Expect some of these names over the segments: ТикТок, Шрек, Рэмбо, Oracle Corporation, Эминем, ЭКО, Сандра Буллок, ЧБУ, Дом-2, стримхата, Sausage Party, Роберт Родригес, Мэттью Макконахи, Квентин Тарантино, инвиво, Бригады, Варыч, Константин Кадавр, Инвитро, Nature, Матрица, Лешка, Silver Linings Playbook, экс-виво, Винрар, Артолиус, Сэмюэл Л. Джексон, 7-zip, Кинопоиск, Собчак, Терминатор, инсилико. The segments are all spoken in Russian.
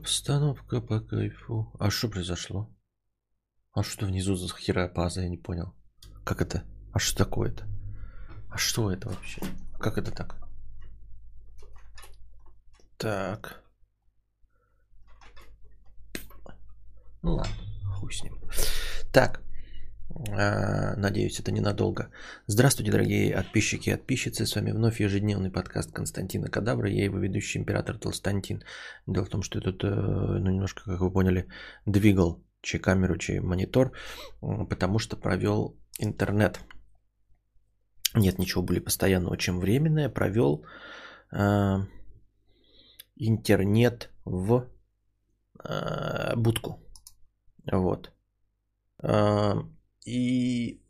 Обстановка по кайфу. А что произошло? А что внизу за хера паза? Я не понял. Как это? А что такое-то? А что это вообще? Как это так? Так. Ну ладно, хуй с ним. Так. Надеюсь, это ненадолго. Здравствуйте, дорогие подписчики и подписчицы. С вами вновь ежедневный подкаст Константина Кадавра. Я его ведущий, император Толстантин. Дело в том, что я тут, ну, немножко, как вы поняли, двигал чей камеру, чей монитор, потому что провел интернет. Нет ничего более постоянного, чем временное. Провел интернет в будку. Вот. И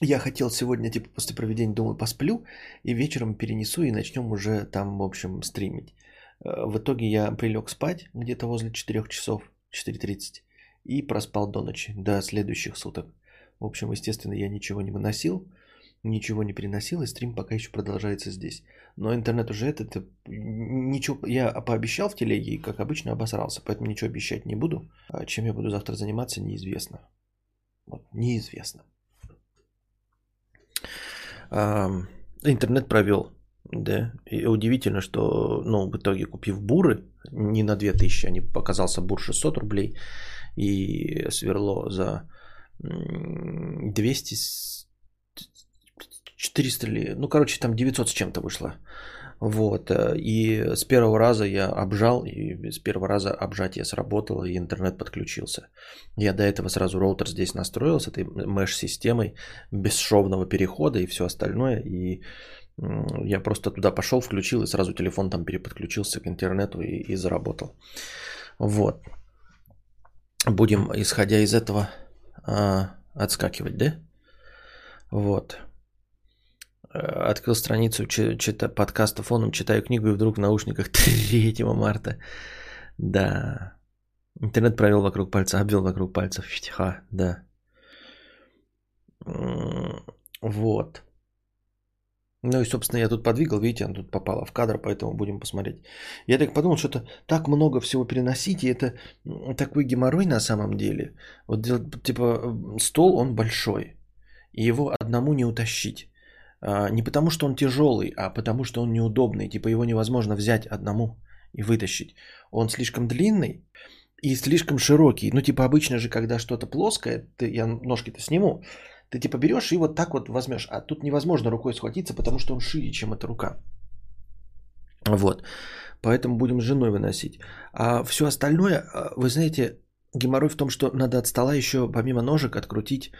я хотел сегодня, типа, после проведения, думаю, посплю, и вечером перенесу, и начнем уже там, в общем, стримить. В итоге я прилег спать где-то возле 4 часов, 4:30, и проспал до ночи, до следующих суток. В общем, естественно, я ничего не выносил, ничего не переносил, и стрим пока еще продолжается здесь. Но интернет уже это ничего, я пообещал в телеге, и, как обычно, обосрался, поэтому ничего обещать не буду. Чем я буду завтра заниматься, неизвестно. Вот, неизвестно. Интернет провел, да. И удивительно, что, ну, в итоге, купив буры, не на 2000, а показался бур 600 рублей, и сверло за 200, 400 ли, ну, короче, там 900 с чем-то вышло. Вот, и с первого раза я обжал, и с первого раза обжатие сработало, и интернет подключился. Я до этого сразу роутер здесь настроил с этой mesh-системой бесшовного перехода и все остальное, и я просто туда пошел, включил, и сразу телефон там переподключился к интернету и заработал. Вот. Будем, исходя из этого, отскакивать, да? Вот. Открыл страницу подкаста фоном, читаю книгу, и вдруг в наушниках 3 марта. Да. Интернет провел вокруг пальца, обвел вокруг пальцев. Ха, да. Вот. Ну и, собственно, я тут подвигал, видите, она тут попала в кадр, поэтому будем посмотреть. Я так подумал, что-то так много всего переносить, и это такой геморрой на самом деле. Вот, типа, стол, он большой, и его одному не утащить. Не потому, что он тяжелый, а потому, что он неудобный. Типа его невозможно взять одному и вытащить. Он слишком длинный и слишком широкий. Ну, типа обычно же, когда что-то плоское, я ножки-то сниму, ты типа берешь и вот так вот возьмешь. А тут невозможно рукой схватиться, потому что он шире, чем эта рука. Вот. Поэтому будем с женой выносить. А все остальное, вы знаете, геморрой в том, что надо от стола еще помимо ножек открутить,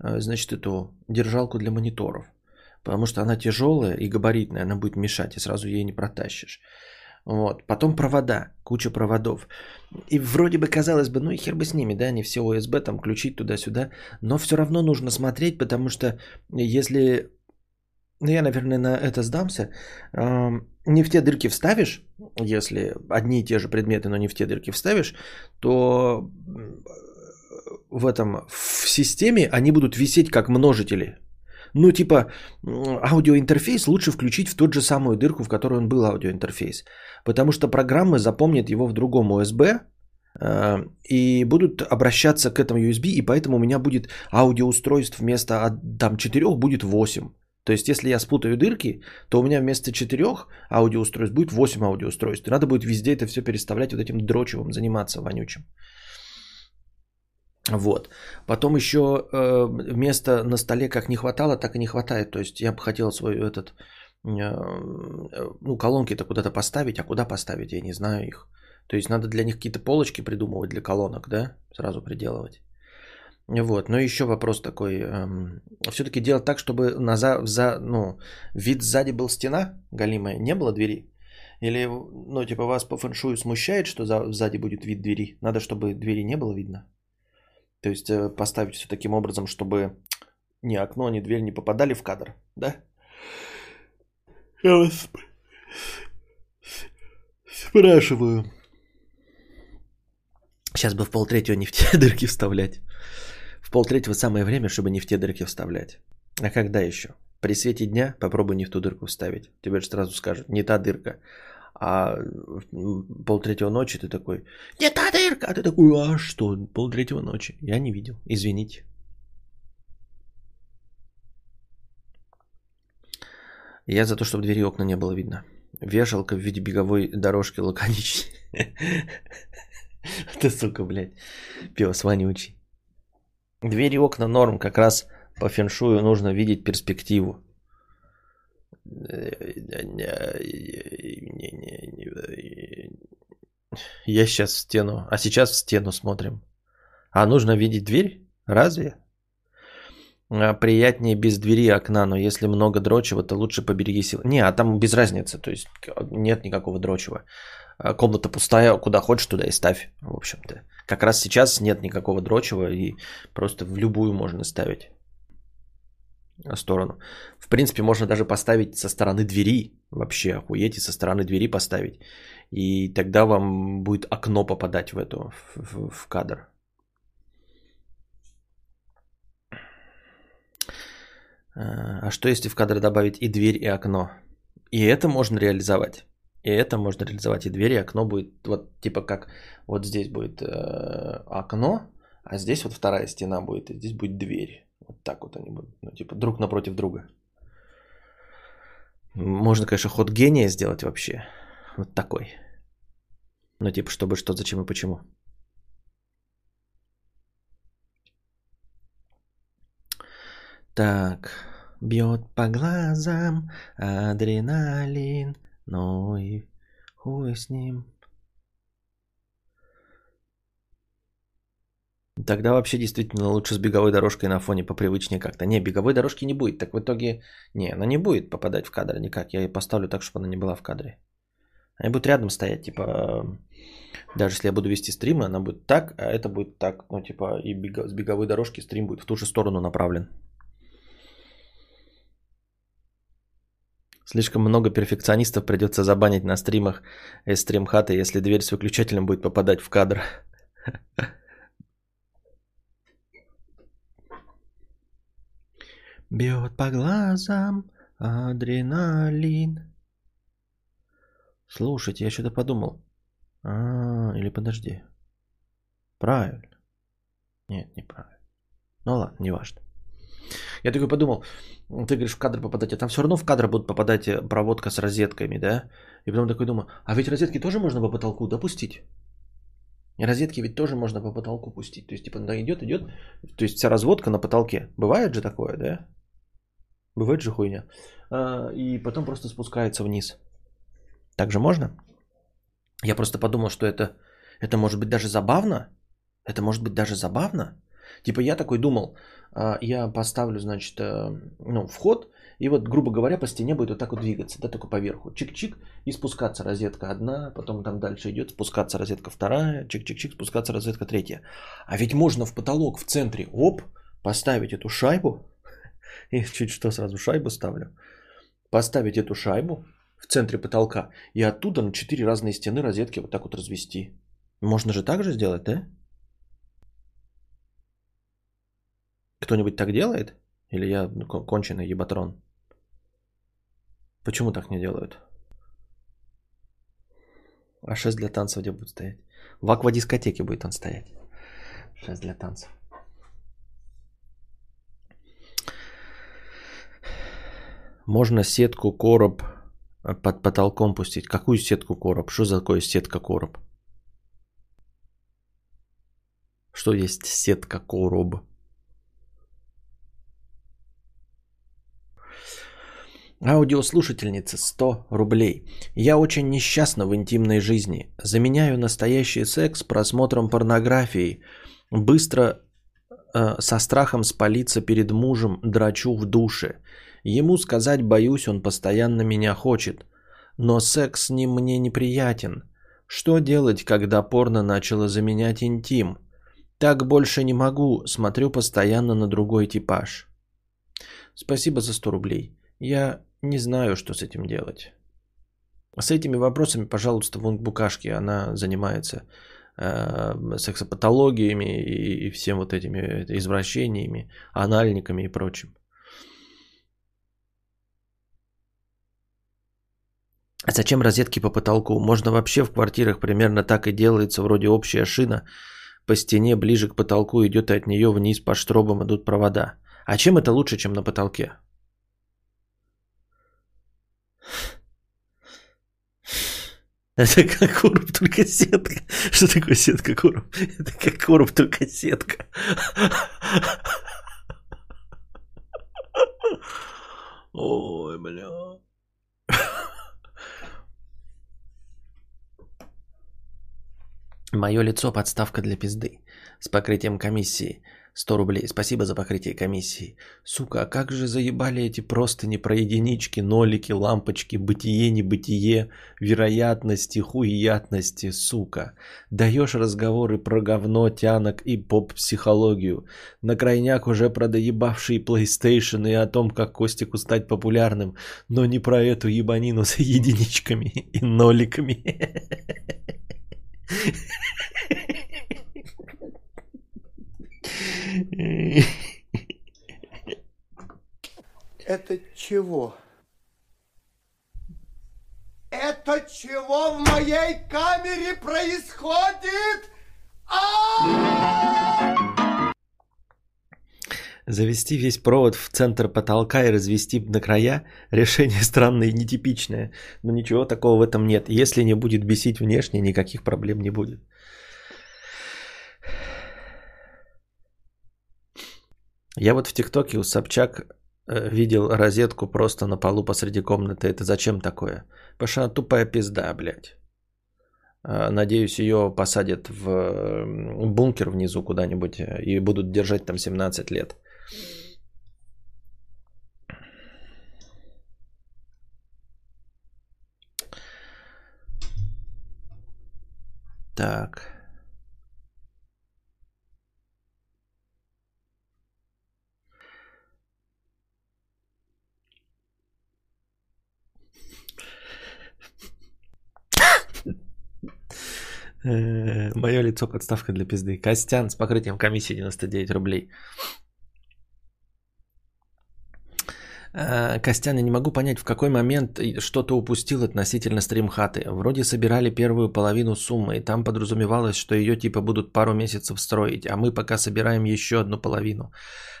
значит, эту держалку для мониторов. Потому что она тяжелая и габаритная, она будет мешать, и сразу ей не протащишь. Вот. Потом провода, куча проводов. И вроде бы, казалось бы, ну и хер бы с ними, да, они все ОСБ, там, включить туда-сюда. Но все равно нужно смотреть, потому что если... Ну, я, наверное, на это сдамся. Не в те дырки вставишь, если одни и те же предметы, но не в те дырки вставишь, то в системе они будут висеть как множители. Ну, типа, аудиоинтерфейс лучше включить в ту же самую дырку, в которой он был аудиоинтерфейс. Потому что программы запомнят его в другом USB и будут обращаться к этому USB, и поэтому у меня будет аудиоустройств вместо там 4 будет 8. То есть, если я спутаю дырки, то у меня вместо 4 аудиоустройств будет 8 аудиоустройств. И надо будет везде это все переставлять, вот этим дрочевым заниматься вонючим. Вот. Потом еще места на столе как не хватало, так и не хватает. То есть я бы хотел свой ну, колонки-то куда-то поставить, а куда поставить, я не знаю их. То есть надо для них какие-то полочки придумывать для колонок, да, сразу приделывать. Вот. Но еще вопрос такой. Все-таки делать так, чтобы вид сзади был стена голимая, не было двери. Или, ну, типа, вас по фэншую смущает, что сзади будет вид двери. Надо, чтобы двери не было видно. То есть поставить все таким образом, чтобы ни окно, ни дверь не попадали в кадр, да? Я вас спрашиваю. Сейчас бы в 2:30 не в те дырки вставлять. В 2:30 самое время, чтобы не в те дырки вставлять. А когда еще? При свете дня попробуй не в ту дырку вставить. Тебе же сразу скажут, не та дырка. А в 2:30 ночи ты такой, детатырка, а ты такой, а что, 2:30 ночи, я не видел, извините. Я за то, чтобы двери и окна не было видно. Вешалка в виде беговой дорожки лаконичнее. Ты, сука, блядь, пёс вонючий. Двери и окна норм, как раз по феншую нужно видеть перспективу. Я сейчас в стену, а сейчас в стену смотрим. А нужно видеть дверь? Разве? Приятнее без двери окна, но если много дрочева, то лучше побереги силы. Не, а там без разницы, то есть нет никакого дрочева. Комната пустая, куда хочешь, туда и ставь, в общем-то. Как раз сейчас нет никакого дрочева и просто в любую можно ставить сторону. В принципе, можно даже поставить со стороны двери, вообще охуеть, и со стороны двери поставить. И тогда вам будет окно попадать в эту, в кадр. А что если в кадр добавить и дверь, и окно? И это можно реализовать. И это можно реализовать, и дверь, и окно будет вот типа как вот здесь будет окно, а здесь вот вторая стена будет, и здесь будет дверь. Вот так вот они будут, ну типа друг напротив друга. Можно, конечно, ход гения сделать вообще. Вот такой. Ну типа чтобы, что, зачем и почему. Так, бьет по глазам адреналин, ну и хуй с ним. Тогда вообще действительно лучше с беговой дорожкой на фоне попривычнее как-то. Не, беговой дорожки не будет, так в итоге... Не, она не будет попадать в кадр никак, я ее поставлю так, чтобы она не была в кадре. Они будут рядом стоять, типа... Даже если я буду вести стримы, она будет так, а это будет так. Ну типа и с беговой дорожки стрим будет в ту же сторону направлен. Слишком много перфекционистов придется забанить на стримах из стримхаты, если дверь с выключателем будет попадать в кадр. Бьет по глазам адреналин. Слушайте, я что-то подумал. Или подожди. Правильно. Нет, неправильно. Ну ладно, неважно. Я такой подумал, ты говоришь в кадр попадать, а там все равно в кадр будут попадать проводка с розетками, да? И потом такой думаю, а ведь розетки тоже можно по потолку допустить. И розетки ведь тоже можно по потолку пустить. То есть, типа, она идет, идет. То есть, вся разводка на потолке. Бывает же такое, да? Бывает же хуйня. И потом просто спускается вниз. Так же можно? Я просто подумал, что это может быть даже забавно. Это может быть даже забавно. Типа я такой думал, я поставлю, значит, ну, вход, и вот, грубо говоря, по стене будет вот так вот двигаться, да, только поверху, чик-чик, и спускаться розетка одна, потом там дальше идет, спускаться розетка вторая, чик-чик-чик, спускаться розетка третья. А ведь можно в потолок в центре, оп, поставить эту шайбу, и чуть что сразу шайбу ставлю, поставить эту шайбу в центре потолка, и оттуда на 4 разные стены розетки вот так вот развести. Можно же так же сделать, да? Кто-нибудь так делает? Или я конченый ебатрон? Почему так не делают? А 6 для танцев где будет стоять? В аквадискотеке будет он стоять. 6 для танцев. Можно сетку короб под потолком пустить. Какую сетку короб? Что за такое сетка короб? Что есть сетка короб? Аудиослушательница 100 рублей. Я очень несчастна в интимной жизни. Заменяю настоящий секс просмотром порнографии. Быстро со страхом спалиться перед мужем дрочу в душе. Ему сказать боюсь, он постоянно меня хочет. Но секс с ним мне неприятен. Что делать, когда порно начало заменять интим? Так больше не могу, смотрю постоянно на другой типаж. Спасибо за 100 рублей. Я не знаю, что с этим делать. С этими вопросами, пожалуйста, вон к Букашке. Она занимается сексопатологиями и всем вот этими извращениями, анальниками и прочим. Зачем розетки по потолку? Можно вообще в квартирах примерно так и делается, вроде общая шина. По стене ближе к потолку идет, и от нее вниз по штробам идут провода. А чем это лучше, чем на потолке? Это как короб, только сетка. Что такое сетка, короб? Это как короб, только сетка. Ой, бля. Мое лицо подставка для пизды. С покрытием комиссии. 100 рублей. Спасибо за покрытие комиссии. Сука, а как же заебали эти простыни про единички, нолики, лампочки, бытие, небытие, вероятности, хуятности, сука. Даешь разговоры про говно, тянок и поп-психологию. На крайняк уже про доебавшие PlayStation и о том, как Костику стать популярным, но не про эту ебанину с единичками и ноликами. Это чего? Это чего в моей камере происходит? Завести весь провод в центр потолка и развести на края – решение странное и нетипичное. Но ничего такого в этом нет. Если не будет бесить внешне, никаких проблем не будет. Я вот в ТикТоке у Собчак видел розетку просто на полу посреди комнаты. Это зачем такое? Потому что она тупая пизда, блядь. Надеюсь, ее посадят в бункер внизу куда-нибудь и будут держать там 17 лет. Так. Мое лицо подставка для пизды. Костян с покрытием комиссии 99 рублей. Костян, я не могу понять, в какой момент что-то упустил относительно стримхаты. Вроде собирали первую половину суммы, и там подразумевалось, что ее типа будут пару месяцев строить, а мы пока собираем еще одну половину.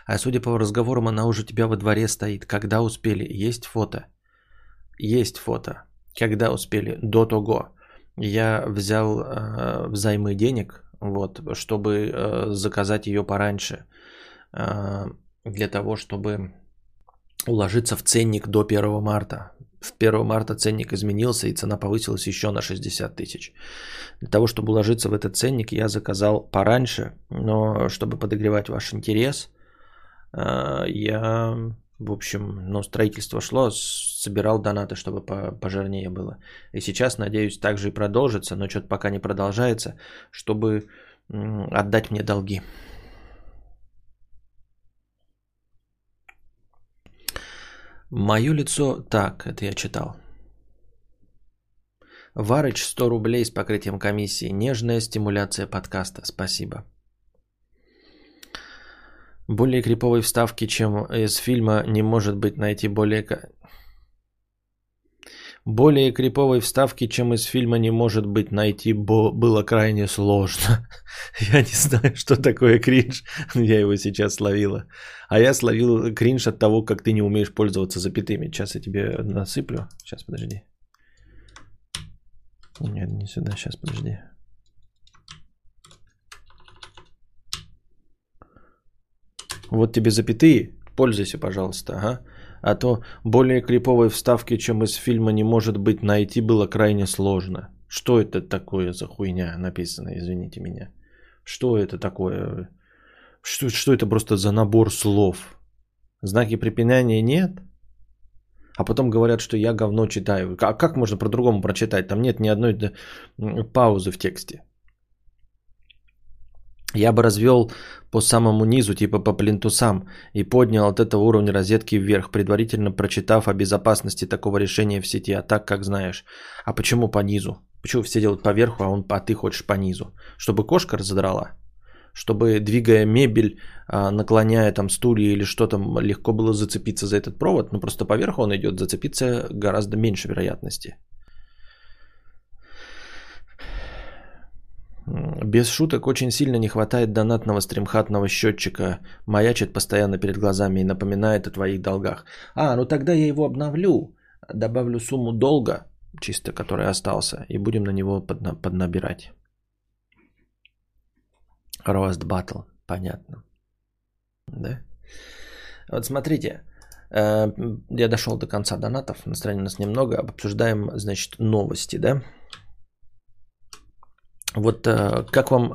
А судя по разговорам, она уже у тебя во дворе стоит. Когда успели? Есть фото? Есть фото. Когда успели? До того. Я взял взаймы денег, вот, чтобы заказать ее пораньше, для того, чтобы уложиться в ценник до 1 марта. В 1 марта ценник изменился, и цена повысилась еще на 60 тысяч. Для того, чтобы уложиться в этот ценник, я заказал пораньше, но чтобы подогревать ваш интерес, я, в общем, ну, строительство шло, собирал донаты, чтобы пожирнее было. И сейчас, надеюсь, так же и продолжится, но что-то пока не продолжается, чтобы отдать мне долги. Мое лицо... Так, это я читал. Варыч, 100 рублей с покрытием комиссии. Нежная стимуляция подкаста. Спасибо. Более криповой вставки, чем из фильма, не может быть найти более... Более криповой вставки, чем из фильма, не может быть найти, было крайне сложно. Я не знаю, что такое кринж, но я его сейчас словила. А я словил кринж от того, как ты не умеешь пользоваться запятыми. Сейчас я тебе насыплю. Сейчас, подожди. Нет, не сюда, сейчас, подожди. Вот тебе запятые, пользуйся, пожалуйста, ага. А то более криповой вставки, чем из фильма, не может быть найти, было крайне сложно. Что это такое за хуйня написано, извините меня. Что это такое? Что это просто за набор слов? Знаки препинания нет? А потом говорят, что я говно читаю. А как можно по-другому прочитать? Там нет ни одной паузы в тексте. Я бы развел по самому низу, типа по плинтусам, и поднял от этого уровня розетки вверх, предварительно прочитав о безопасности такого решения в сети, а так как знаешь. А почему по низу? Почему все делают по верху, а ты хочешь по низу? Чтобы кошка разодрала? Чтобы, двигая мебель, наклоняя там стулья или что там, легко было зацепиться за этот провод? Ну просто по верху он идет, зацепиться гораздо меньше вероятности. Без шуток, очень сильно не хватает донатного стримхатного счетчика. Маячит постоянно перед глазами и напоминает о твоих долгах. А, ну тогда я его обновлю. Добавлю сумму долга, чисто который остался. И будем на него поднабирать. Рост Баттл. Понятно. Да? Вот смотрите. Я дошел до конца донатов. Настроения у нас немного. Обсуждаем, значит, новости, да? Вот как вам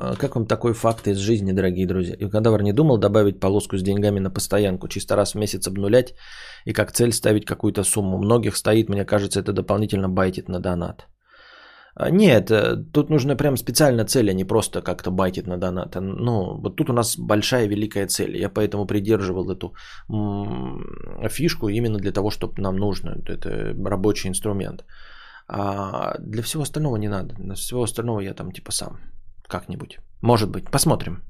такой факт из жизни, дорогие друзья? И Кадавр не думал добавить полоску с деньгами на постоянку, чисто раз в месяц обнулять и как цель ставить какую-то сумму. Многих стоит, мне кажется, это дополнительно байтит на донат. Нет, тут нужно прям специально цель, а не просто как-то байтит на донат. Ну, вот тут у нас большая великая цель. Я поэтому придерживал эту фишку именно для того, чтобы нам нужно. Это рабочий инструмент. А для всего остального не надо. Для всего остального я там типа сам. Как-нибудь. Может быть. Посмотрим.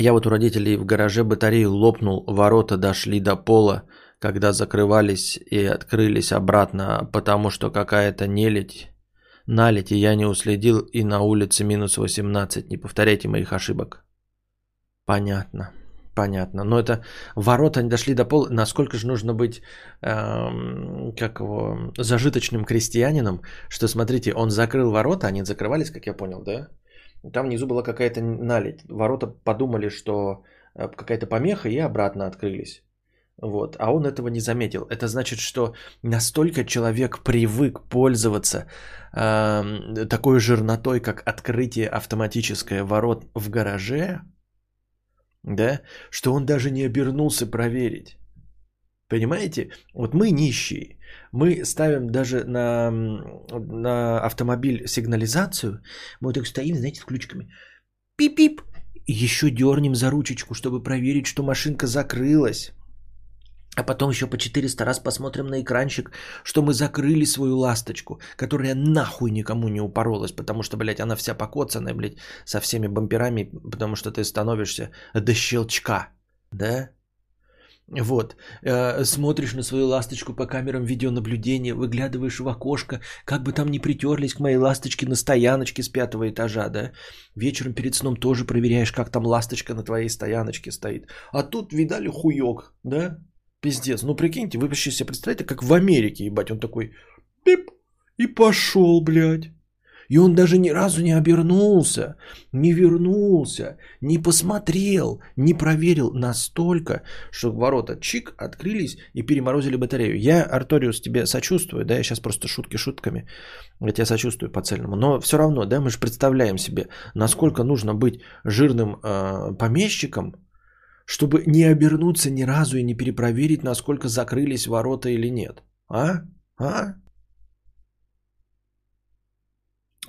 Я вот у родителей в гараже батарею лопнул. Ворота дошли до пола, когда закрывались и открылись обратно, потому что какая-то наледь, и я не уследил, и на улице минус 18. Не повторяйте моих ошибок. Понятно. Понятно, но это ворота не дошли до пола. Насколько же нужно быть зажиточным крестьянином, что, смотрите, он закрыл ворота, они закрывались, как я понял, да? Там внизу была какая-то наледь. Ворота подумали, что какая-то помеха, и обратно открылись. Вот. А он этого не заметил. Это значит, что настолько человек привык пользоваться такой жирнотой, как открытие автоматическое ворот в гараже, да, что он даже не обернулся проверить. Понимаете? Вот мы нищие. Мы ставим даже на автомобиль сигнализацию. Мы так стоим, знаете, с ключками. Пип-пип. Еще дернем за ручечку, чтобы проверить, что машинка закрылась. А потом еще по 400 раз посмотрим на экранчик, что мы закрыли свою ласточку, которая нахуй никому не упоролась, потому что, блядь, она вся покоцанная, блядь, со всеми бамперами, потому что ты становишься до щелчка, да? Вот, смотришь на свою ласточку по камерам видеонаблюдения, выглядываешь в окошко, как бы там ни притерлись к моей ласточке на стояночке с 5-го этажа, да? Вечером перед сном тоже проверяешь, как там ласточка на твоей стояночке стоит. А тут, видали, хуёк, да? Пиздец, ну прикиньте, вы вообще себе представляете, как в Америке, ебать, он такой, пип, и пошел, блядь. И он даже ни разу не обернулся, не вернулся, не посмотрел, не проверил настолько, что ворота чик открылись и переморозили батарею. Я, Артолиус, тебе сочувствую, да, я сейчас просто шутки шутками, я тебя сочувствую по-цельному, но все равно, да, мы же представляем себе, насколько нужно быть жирным помещиком, чтобы не обернуться ни разу и не перепроверить, насколько закрылись ворота или нет. А?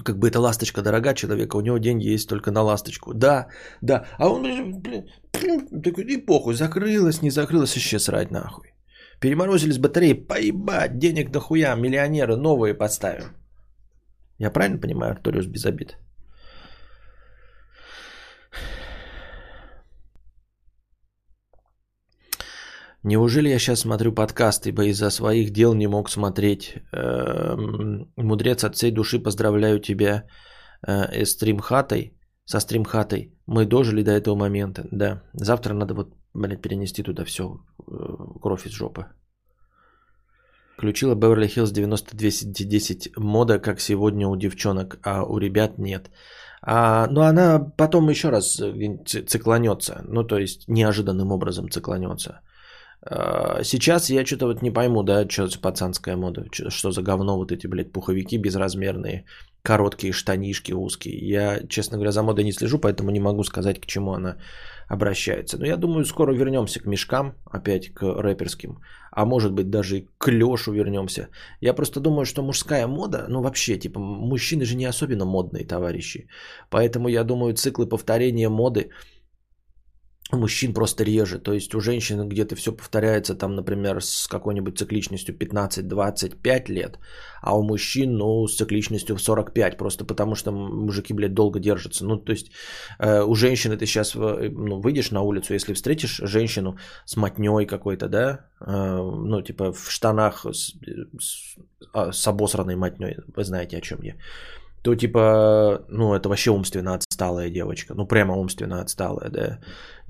Как бы эта ласточка дорога человека, у него деньги есть только на ласточку. Да. А он, блин, такой, и похуй, закрылась, не закрылась, еще срать нахуй. Переморозились батареи, поебать, денег дохуя, миллионеры новые подставим. Я правильно понимаю, Артолиус, без обид? Неужели я сейчас смотрю подкаст, ибо из-за своих дел не мог смотреть? Мудрец, от всей души поздравляю тебя со стримхатой. Мы дожили до этого момента, да. Завтра надо вот, блядь, перенести туда все, кровь из жопы. Включила Beverly Hills 9210 мода, как сегодня у девчонок, а у ребят нет. Но она потом еще раз цикланется, ну то есть неожиданным образом цикланется. Сейчас я что-то вот не пойму, да, что за пацанская мода, что за говно вот эти, блядь, пуховики безразмерные, короткие штанишки узкие. Я, честно говоря, за модой не слежу, поэтому не могу сказать, к чему она обращается. Но я думаю, скоро вернемся к мешкам, опять к рэперским, а может быть даже и к Лешу вернемся. Я просто думаю, что мужская мода, ну вообще, типа, мужчины же не особенно модные товарищи, поэтому я думаю, циклы повторения моды мужчин просто реже. То есть у женщин где-то все повторяется, там, например, с какой-нибудь цикличностью 15-25 лет, а у мужчин, ну, с цикличностью 45, просто потому что мужики, блядь, долго держатся. Ну, то есть у женщины ты сейчас, ну, выйдешь на улицу, если встретишь женщину с мотнёй какой-то, да, ну, типа в штанах с обосранной мотнёй, вы знаете, о чём я, то типа, ну, это вообще умственно отсталая девочка, ну, прямо умственно отсталая, да.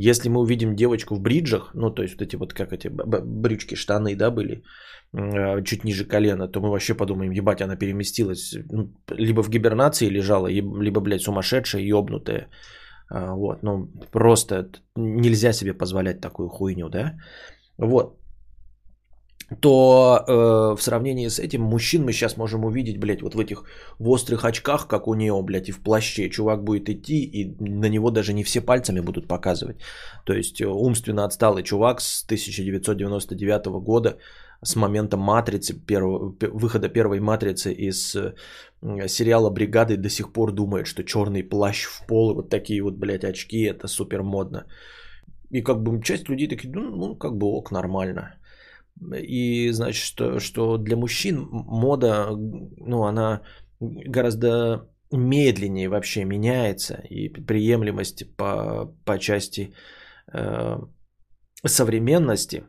Если мы увидим девочку в бриджах, ну, то есть вот эти вот, как эти брючки, штаны, да, были, чуть ниже колена, то мы вообще подумаем, ебать, она переместилась, ну, либо в гибернации лежала, либо, блядь, сумасшедшая и ёбнутая, вот, ну, просто нельзя себе позволять такую хуйню, да, вот. То в сравнении с этим мужчин мы сейчас можем увидеть, блядь, вот в этих острых очках, как у него, блядь, и в плаще. Чувак будет идти, и на него даже не все пальцами будут показывать. То есть умственно отсталый чувак с 1999 года, с момента «Матрицы», выхода первой «Матрицы» из сериала «Бригады», до сих пор думает, что черный плащ в пол и вот такие вот, блядь, очки, это супер модно. И как бы часть людей такие, ну как бы ок, нормально. И, значит, что для мужчин мода, ну, она гораздо медленнее вообще меняется, и приемлемость по части современности,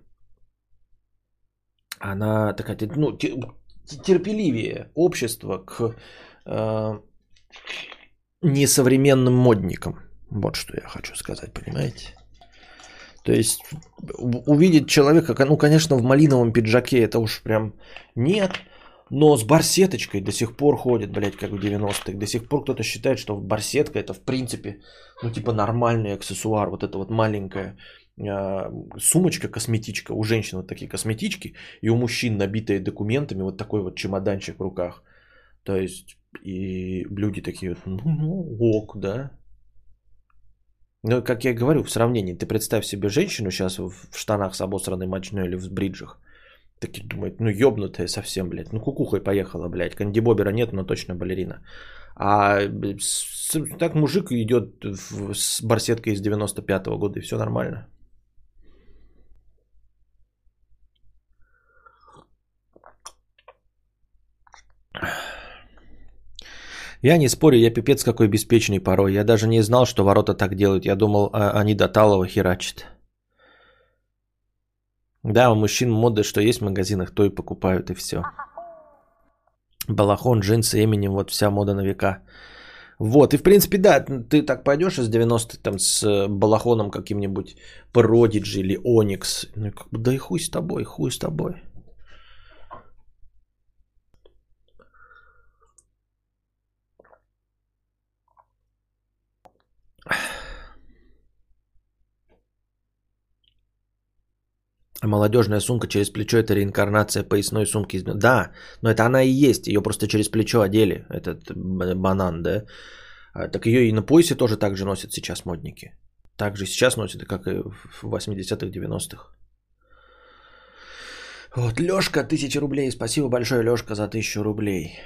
она такая, ну, терпеливее общество к несовременным модникам. Вот что я хочу сказать, понимаете? То есть увидеть человека, ну, конечно, в малиновом пиджаке это уж прям нет, но с барсеточкой до сих пор ходит, блядь, как в 90-х. До сих пор кто-то считает, что барсетка это, в принципе, ну, типа нормальный аксессуар. Вот эта вот маленькая сумочка-косметичка. У женщин вот такие косметички, и у мужчин, набитые документами, вот такой вот чемоданчик в руках. То есть и люди такие, ну, ок, да. Ну, как я говорю, в сравнении, ты представь себе женщину сейчас в штанах с обосранной мочной или в бриджах. Такие думают, ну, ёбнутая совсем, блядь. Ну, кукухой поехала, блядь. Кандибобера нет, но точно балерина. А так мужик идет с барсеткой из 95-го года, и все нормально. Я не спорю, я пипец какой беспечный порой. Я даже не знал, что ворота так делают. Я думал, они до талого херачат. Да, у мужчин мода, что есть в магазинах, то и покупают, и все. Балахон, джинсы, Эминем, вот вся мода на века. Вот, и в принципе, да, ты так пойдешь из 90-х там с балахоном каким-нибудь Prodigy или Onyx. Ну, как бы, да и хуй с тобой, хуй с тобой. Молодежная сумка через плечо – это реинкарнация поясной сумки. Да, но это она и есть. Ее просто через плечо одели, этот банан, да? Так ее и на поясе тоже так же носят сейчас модники. Так же сейчас носят, как и в 80-х, 90-х. Вот, Лешка, 1000 рублей. Спасибо большое, Лешка, за 1000 рублей.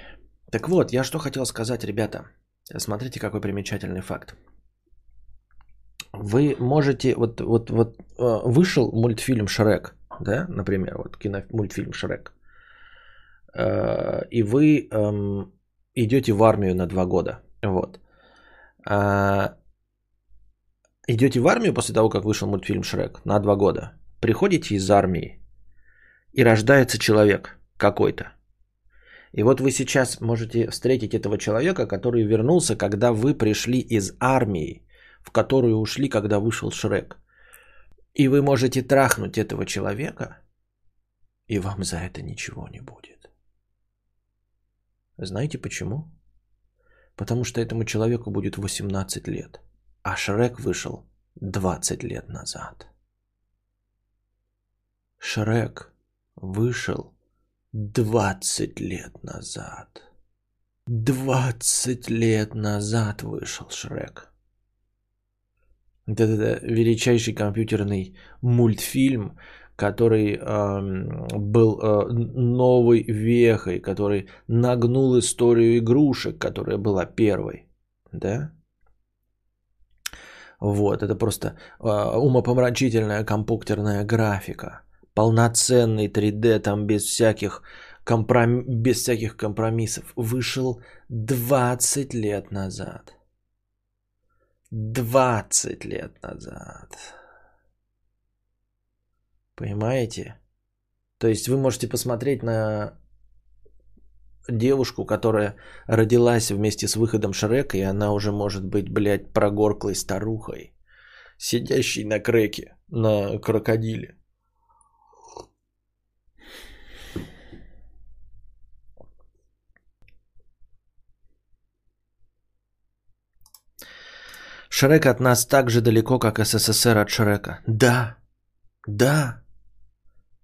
Так вот, я что хотел сказать, ребята. Смотрите, какой примечательный факт. Вы можете, вот вышел мультфильм «Шрек», да, например, вот мультфильм «Шрек», и вы идете в армию на 2 года, вот. Идете в армию после того, как вышел мультфильм «Шрек» на 2 года, приходите из армии, и рождается человек какой-то. И вот вы сейчас можете встретить этого человека, который вернулся, когда вы пришли из армии, в которую ушли, когда вышел Шрек. И вы можете трахнуть этого человека, и вам за это ничего не будет. Знаете почему? Потому что этому человеку будет 18 лет, а Шрек вышел 20 лет назад. Шрек вышел 20 лет назад. 20 лет назад вышел Шрек. Это величайший компьютерный мультфильм, который был новой вехой, который нагнул историю игрушек, которая была первой, да? Вот, это просто умопомрачительная компьютерная графика. Полноценный 3D, там без всяких компромиссов. Вышел 20 лет назад. 20 лет назад. Понимаете? То есть вы можете посмотреть на девушку, которая родилась вместе с выходом Шрека, и она уже может быть, блядь, прогорклой старухой, сидящей на креке, на крокодиле. Шрек от нас так же далеко, как СССР от Шрека. Да, да,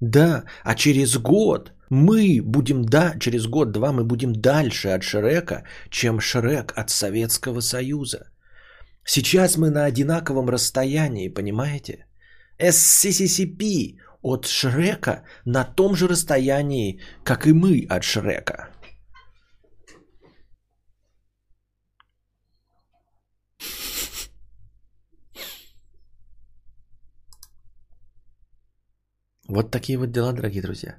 да. А через год мы будем, да, через год-два мы будем дальше от Шрека, чем Шрек от Советского Союза. Сейчас мы на одинаковом расстоянии, понимаете? SCCCP от Шрека на том же расстоянии, как и мы от Шрека. Вот такие вот дела, дорогие друзья.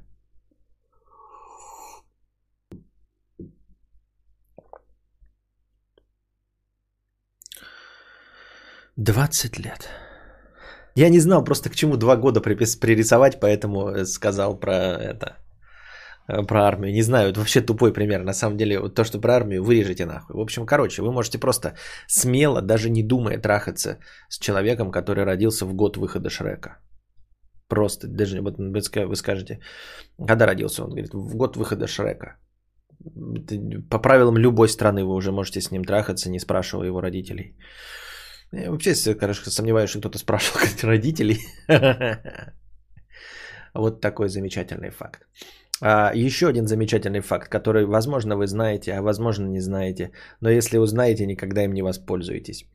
Двадцать лет. Я не знал просто к чему 2 года пририсовать, поэтому сказал про это. Про армию. Не знаю, это вообще тупой пример. На самом деле, вот то, что про армию, вырежете нахуй. В общем, короче, вы можете просто смело, даже не думая, трахаться с человеком, который родился в год выхода Шрека. Просто, даже вот вы скажете, когда родился, он говорит, в год выхода Шрека. По правилам любой страны вы уже можете с ним трахаться, не спрашивая его родителей. Я вообще, конечно, сомневаюсь, что кто-то спрашивал родителей. Вот такой замечательный факт. Еще один замечательный факт, который, возможно, вы знаете, а возможно, не знаете. Но если узнаете, никогда им не воспользуетесь.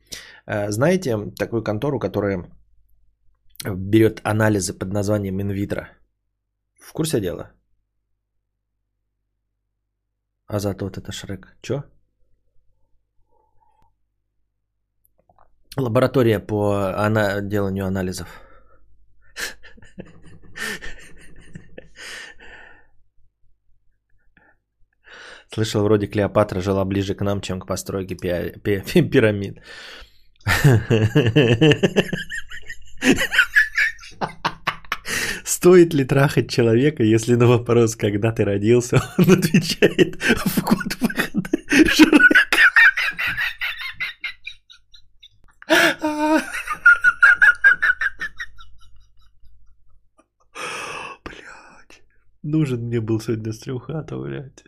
Знаете такую контору, которая берет анализы под названием Инвитро? В курсе дела? А зато вот это Шрек. Чё? Лаборатория по деланию анализов. Слышал, вроде Клеопатра жила ближе к нам, чем к постройке пирамид. Стоит ли трахать человека, если на вопрос, когда ты родился, он отвечает в год выхода Шрека? Блядь, нужен мне был сегодня Стрюхатов, блядь.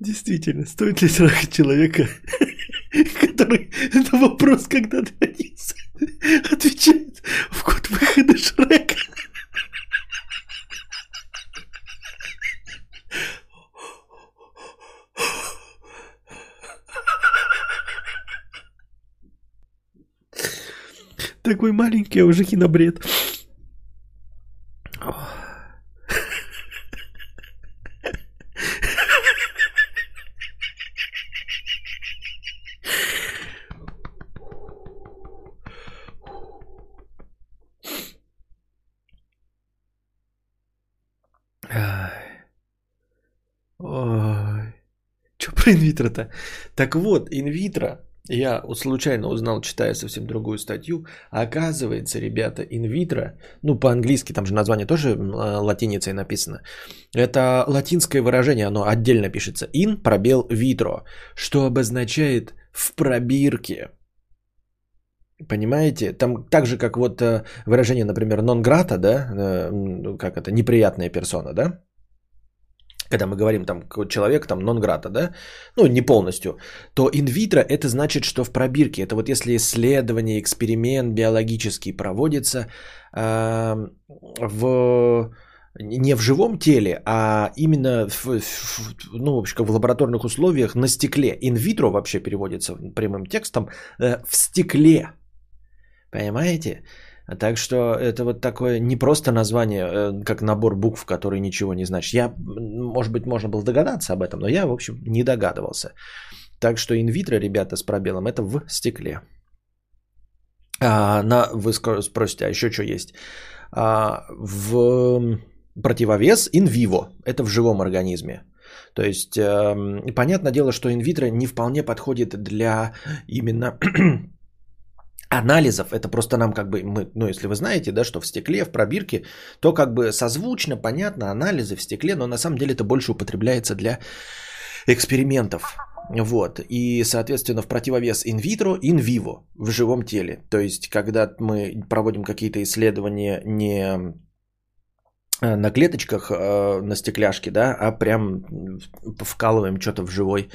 Действительно, стоит ли трахать человека, который на вопрос, когда ты родился, отвечает в год выхода Шрека? Такой маленький, а уже кинобред. Инвитро-то. Так вот, инвитро, я случайно узнал, читая совсем другую статью, оказывается, ребята, инвитро, ну, по-английски, там же название тоже латиницей написано, это латинское выражение, оно отдельно пишется, in, пробел, vitro, что обозначает в пробирке. Понимаете? Там так же, как вот выражение, например, non grata, да, как это, неприятная персона, да? Когда мы говорим, там, человек, там, нон-грата, да, ну, не полностью, то инвитро – это значит, что в пробирке. Это вот если исследование, эксперимент биологический проводится не в живом теле, а именно ну, в общем, в лабораторных условиях на стекле. Инвитро вообще переводится прямым текстом в стекле, понимаете? Так что это вот такое не просто название, как набор букв, который ничего не значит. Я может быть, можно было догадаться об этом, но я, в общем, не догадывался. Так что инвитро, ребята, с пробелом, это в стекле. Вы спросите, а еще что есть? В противовес инвиво, это в живом организме. То есть, понятное дело, что инвитро не вполне подходит для именно анализов. Это просто нам как бы, мы, ну если вы знаете, да, что в стекле, в пробирке, то как бы созвучно, понятно, анализы в стекле, но на самом деле это больше употребляется для экспериментов. Вот. И, соответственно, в противовес инвитро, инвиво, в живом теле. То есть, когда мы проводим какие-то исследования не на клеточках, на стекляшке, да, а прям вкалываем что-то в живой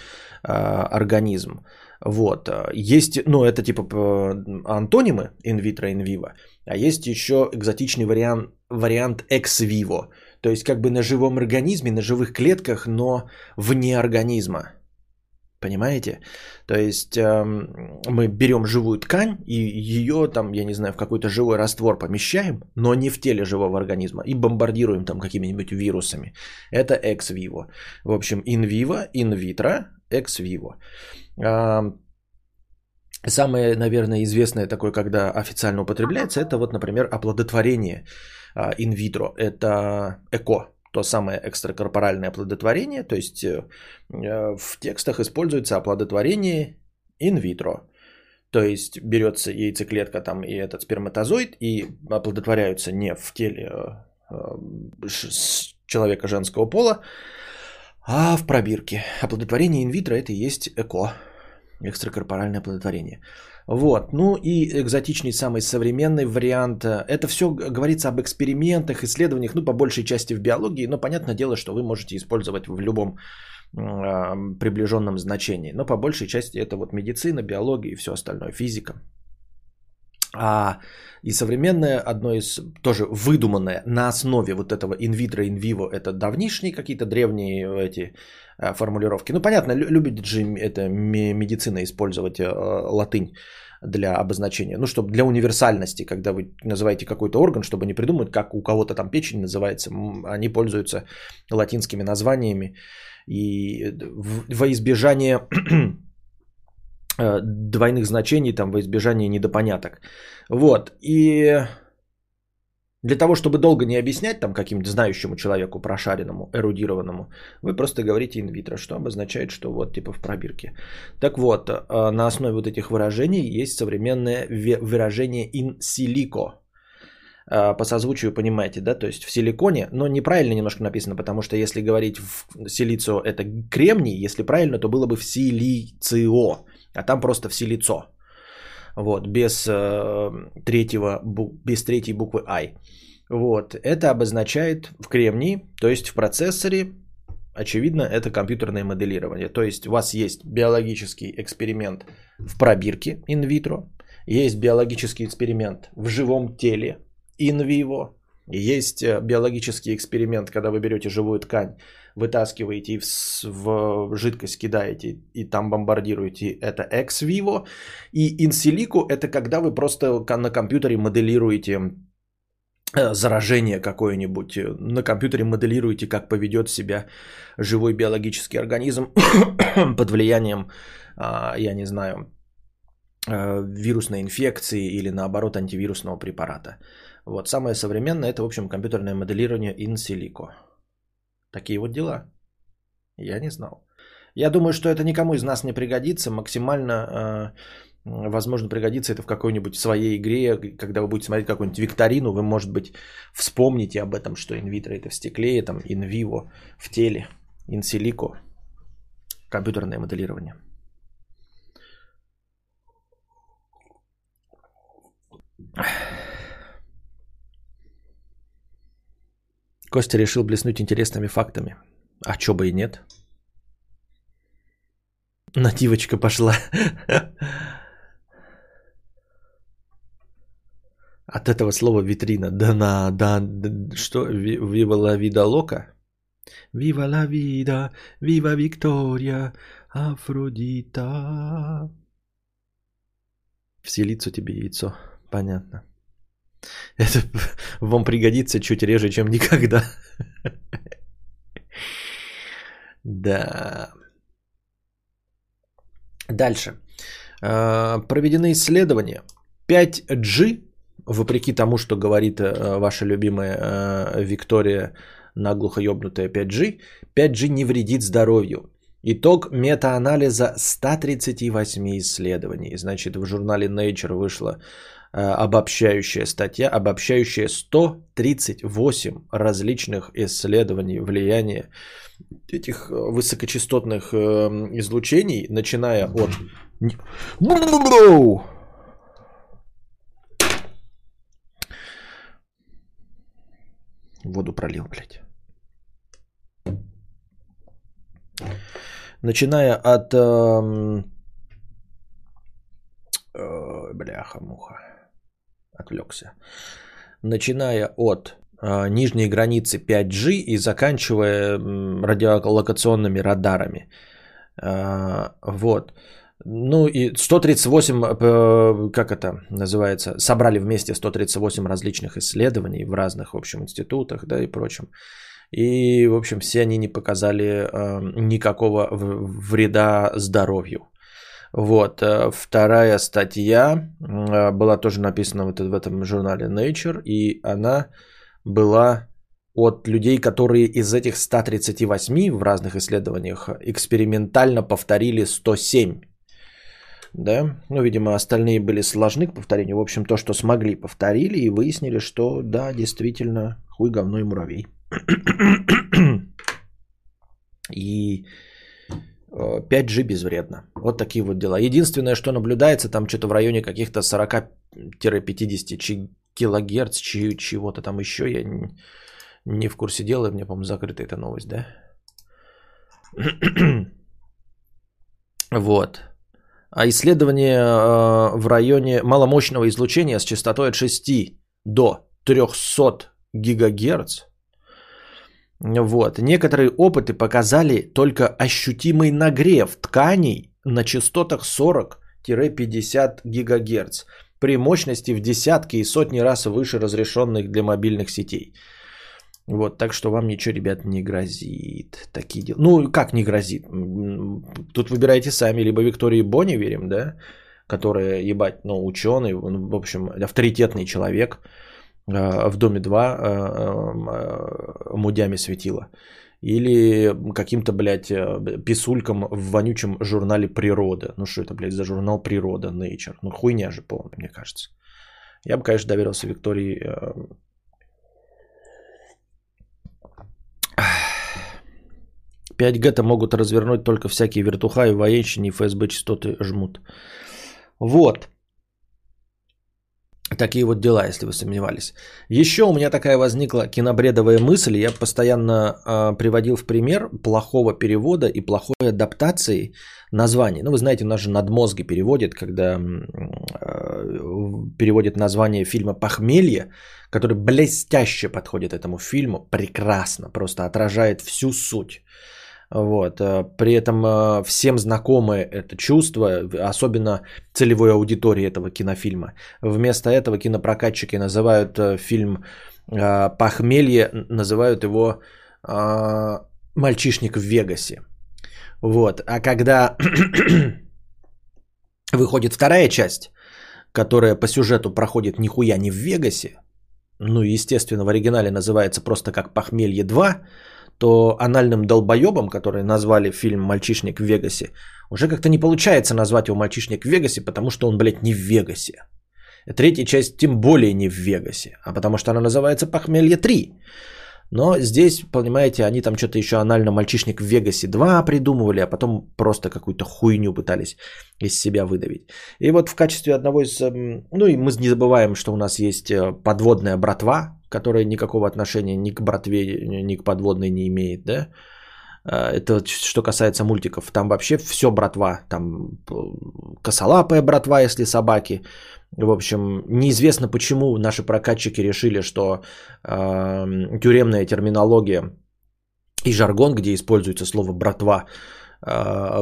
организм. Вот. Есть, ну, это типа антонимы инвитро, инвиво, а есть еще экзотичный вариант экс-виво. То есть, как бы на живом организме, на живых клетках, но вне организма. Понимаете? То есть мы берем живую ткань и ее там, я не знаю, в какой-то живой раствор помещаем, но не в теле живого организма и бомбардируем там какими-нибудь вирусами. Это экс-виво. В общем, инвиво, инвитро, экс-виво. Самое, наверное, известное такое, когда официально употребляется, это вот, например, оплодотворение инвитро. Это ЭКО. То самое экстракорпоральное оплодотворение, то есть в текстах используется оплодотворение инвитро. То есть берется яйцеклетка там, и этот сперматозоид, и оплодотворяются не в теле человека женского пола, а в пробирке. Оплодотворение инвитро – это и есть ЭКО, экстракорпоральное оплодотворение. Вот. Ну и экзотичный, самый современный вариант. Это все говорится об экспериментах, исследованиях, ну по большей части в биологии, но понятное дело, что вы можете использовать в любом приближенном значении. Но по большей части это вот медицина, биология и все остальное, физика. И современное, одно из тоже выдуманное на основе вот этого инвитро, инвиво, это давнишние какие-то древние эти формулировки. Ну, понятно, любит же это медицина использовать латынь для обозначения. Ну, чтобы для универсальности, когда вы называете какой-то орган, чтобы не придумать, как у кого-то там печень называется, они пользуются латинскими названиями. И во избежание двойных значений, там, во избежание недопоняток. Вот. И для того, чтобы долго не объяснять там каким-то знающему человеку, прошаренному, эрудированному, вы просто говорите инвитро, что обозначает, что вот типа в пробирке. Так вот, на основе вот этих выражений есть современное выражение in silico. По созвучию понимаете, да, то есть в силиконе, но неправильно немножко написано, потому что если говорить в силицио это кремний, если правильно, то было бы в силицио. А там просто все лицо, вот, без третьей буквы «I». Вот, это обозначает в кремнии, то есть в процессоре, очевидно, это компьютерное моделирование. То есть у вас есть биологический эксперимент в пробирке инвитро, есть биологический эксперимент в живом теле инвиво, есть биологический эксперимент, когда вы берете живую ткань, вытаскиваете и в жидкость кидаете, и там бомбардируете, это экс-виво. И инсилику – это когда вы просто на компьютере моделируете заражение какое-нибудь, на компьютере моделируете, как поведет себя живой биологический организм под влиянием, я не знаю, вирусной инфекции или наоборот антивирусного препарата. Вот самое современное – это, в общем, компьютерное моделирование инсилико. Такие вот дела. Я не знал. Я думаю, что это никому из нас не пригодится. Максимально, возможно, пригодится это в какой-нибудь своей игре. Когда вы будете смотреть какую-нибудь викторину, вы, может быть, вспомните об этом, что инвитро это в стекле, там инвиво в теле, инсилико, компьютерное моделирование. Костя решил блеснуть интересными фактами. А чё бы и нет? Нативочка пошла. От этого слова витрина. Да на, да, что? Вива ла вида лока? Вива ла вида, вива Виктория, Афродита. Вселицу тебе яйцо. Понятно. Это вам пригодится чуть реже, чем никогда. Да. Дальше. Проведены изследования. 5G, вопреки тому, что говорит ваша любимая Виктория, наглухо ёбнутая 5G, 5G не вредит здоровью. Итог метаанализа 138 изследований. Значит, в журнале Nature вышла обобщающая статья, обобщающая 138 различных исследований влияния этих высокочастотных излучений, начиная от... Воду пролил, блядь. Начиная от... Бляха-муха. Отвлекся. Начиная от нижней границы 5G и заканчивая радиолокационными радарами. Вот. Ну и 138, как это называется, собрали вместе 138 различных исследований в разных, в общем, институтах, да, и прочем. И, в общем, все они не показали никакого вреда здоровью. Вот, вторая статья была тоже написана вот в этом журнале Nature, и она была от людей, которые из этих 138 в разных исследованиях экспериментально повторили 107. Да? Ну, видимо, остальные были сложны к повторению. В общем, то, что смогли, повторили и выяснили, что да, действительно, хуй, говно и муравей. И 5G безвредно. Вот такие вот дела. Единственное, что наблюдается, там что-то в районе каких-то 40-50 килогерц, чего-то там еще. Я не в курсе дела, мне, по-моему, закрыта эта новость, да? Вот. А исследование в районе маломощного излучения с частотой от 6 до 300 гигагерц. Вот. Некоторые опыты показали только ощутимый нагрев тканей на частотах 40-50 ГГц при мощности в десятки и сотни раз выше разрешенных для мобильных сетей. Вот, так что вам ничего, ребят, не грозит. Такие дела. Ну, как не грозит? Тут выбирайте сами. Либо Виктории Боне верим, да, которая, ебать, ну, ученый, он, в общем, авторитетный человек. В Доме-2 мудями светило. Или каким-то, блядь, писулькам в вонючем журнале «Природа». Ну что это, блядь, за журнал «Природа» Nature? Ну хуйня же полная, мне кажется. Я бы, конечно, доверился Виктории «5G-то могут развернуть только всякие вертуха, и военщине, и ФСБ частоты жмут». Вот. Такие вот дела, если вы сомневались. Еще у меня такая возникла кинобредовая мысль. Я постоянно приводил в пример плохого перевода и плохой адаптации названий. Ну, вы знаете, у нас же надмозги переводят, когда переводят название фильма «Похмелье», который блестяще подходит этому фильму, прекрасно, просто отражает всю суть. Вот. При этом всем знакомо это чувство, особенно целевой аудитории этого кинофильма. Вместо этого кинопрокатчики называют фильм «Похмелье», называют его «Мальчишник в Вегасе». Вот. А когда выходит вторая часть, которая по сюжету проходит нихуя не в Вегасе, ну, естественно, в оригинале называется просто как «Похмелье 2», то анальным долбоебом, которые назвали фильм «Мальчишник в Вегасе», уже как-то не получается назвать его «Мальчишник в Вегасе», потому что он, блядь, не в Вегасе. Третья часть тем более не в Вегасе, а потому что она называется «Похмелье 3». Но здесь, понимаете, они там что-то еще анально «Мальчишник в Вегасе 2» придумывали, а потом просто какую-то хуйню пытались из себя выдавить. И вот в качестве одного из... Ну и мы не забываем, что у нас есть подводная братва, которая никакого отношения ни к братве, ни к подводной не имеет, да? Это что касается мультиков. Там вообще все братва. Там косолапая братва, если собаки. В общем, неизвестно, почему наши прокатчики решили, что тюремная терминология и жаргон, где используется слово «братва»,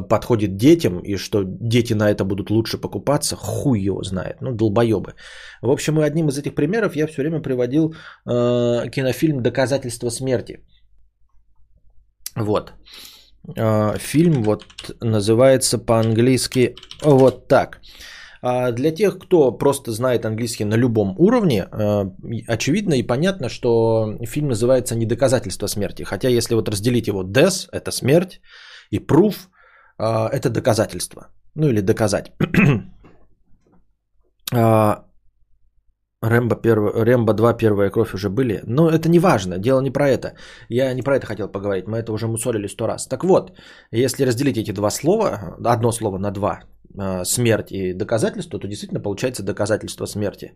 подходит детям, и что дети на это будут лучше покупаться, хуй его знает, ну, долбоебы. В общем, и одним из этих примеров я все время приводил кинофильм «Доказательство смерти». Вот. Фильм вот называется по-английски вот так. Для тех, кто просто знает английский на любом уровне, очевидно и понятно, что фильм называется «Не доказательство смерти». Хотя если вот разделить его «death» – это смерть, и «proof» – это доказательство. Ну или «доказать». Рэмбо 2 «Первая кровь» уже были. Но это не важно, дело не про это. Я не про это хотел поговорить, мы это уже мусолили 100 раз. Так вот, если разделить эти два слова, одно слово на два, смерть и доказательство, то действительно получается доказательство смерти.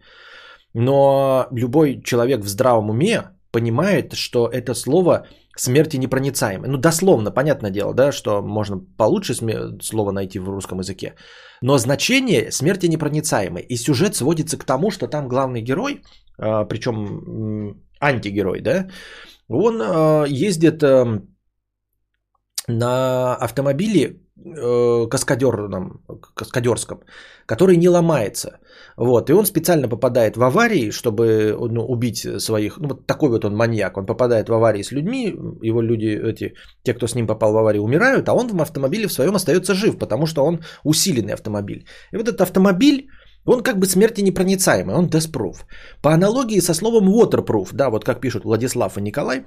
Но любой человек в здравом уме понимает, что это слово смерти непроницаемо. Ну, дословно, понятное дело, да, что можно получше слово найти в русском языке. Но значение смерти непроницаемой. И сюжет сводится к тому, что там главный герой, причем антигерой, да, он ездит на автомобиле каскадерском, который не ломается. Вот. И он специально попадает в аварии, чтобы убить своих... Ну, вот такой вот он маньяк. Он попадает в аварии с людьми, его люди, те, кто с ним попал в аварию, умирают, а он в автомобиле в своем остается жив, потому что он усиленный автомобиль. И вот этот автомобиль, он как бы смерти непроницаемый, он death proof. По аналогии со словом waterproof, да, вот как пишут Владислав и Николай,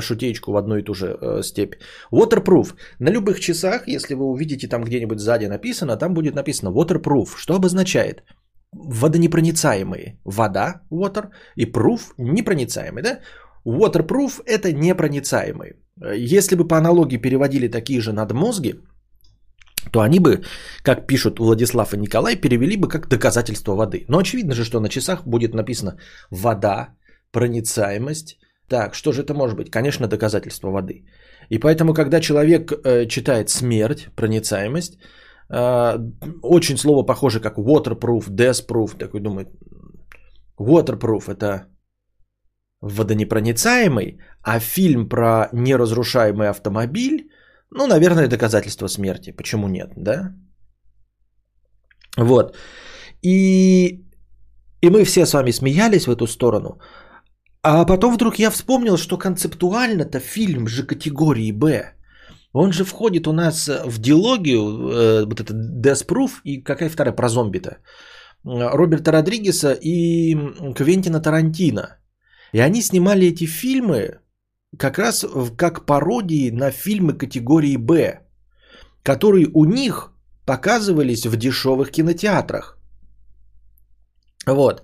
шутеечку в одну и ту же степь. Waterproof. На любых часах, если вы увидите там где-нибудь сзади написано, там будет написано waterproof, что обозначает водонепроницаемые. Вода, water, и proof непроницаемый, да? Waterproof это непроницаемый. Если бы по аналогии переводили такие же надмозги, то они бы, как пишут Владислав и Николай, перевели бы как доказательство воды. Но очевидно же, что на часах будет написано «вода», «проницаемость». Так, что же это может быть? Конечно, доказательство воды. И поэтому, когда человек читает «смерть», «проницаемость», очень слово похоже как «waterproof», «deathproof», такой думает «waterproof» – это водонепроницаемый, а фильм про неразрушаемый автомобиль, ну, наверное, доказательство смерти. Почему нет, да? Вот. И мы все с вами смеялись в эту сторону. А потом вдруг я вспомнил, что концептуально-то фильм же категории «Б». Он же входит у нас в дилогию, вот это Death Proof и какая вторая про зомби-то? Роберта Родригеса и Квентина Тарантино. И они снимали эти фильмы, как раз как пародии на фильмы категории «Б», которые у них показывались в дешевых кинотеатрах. Вот.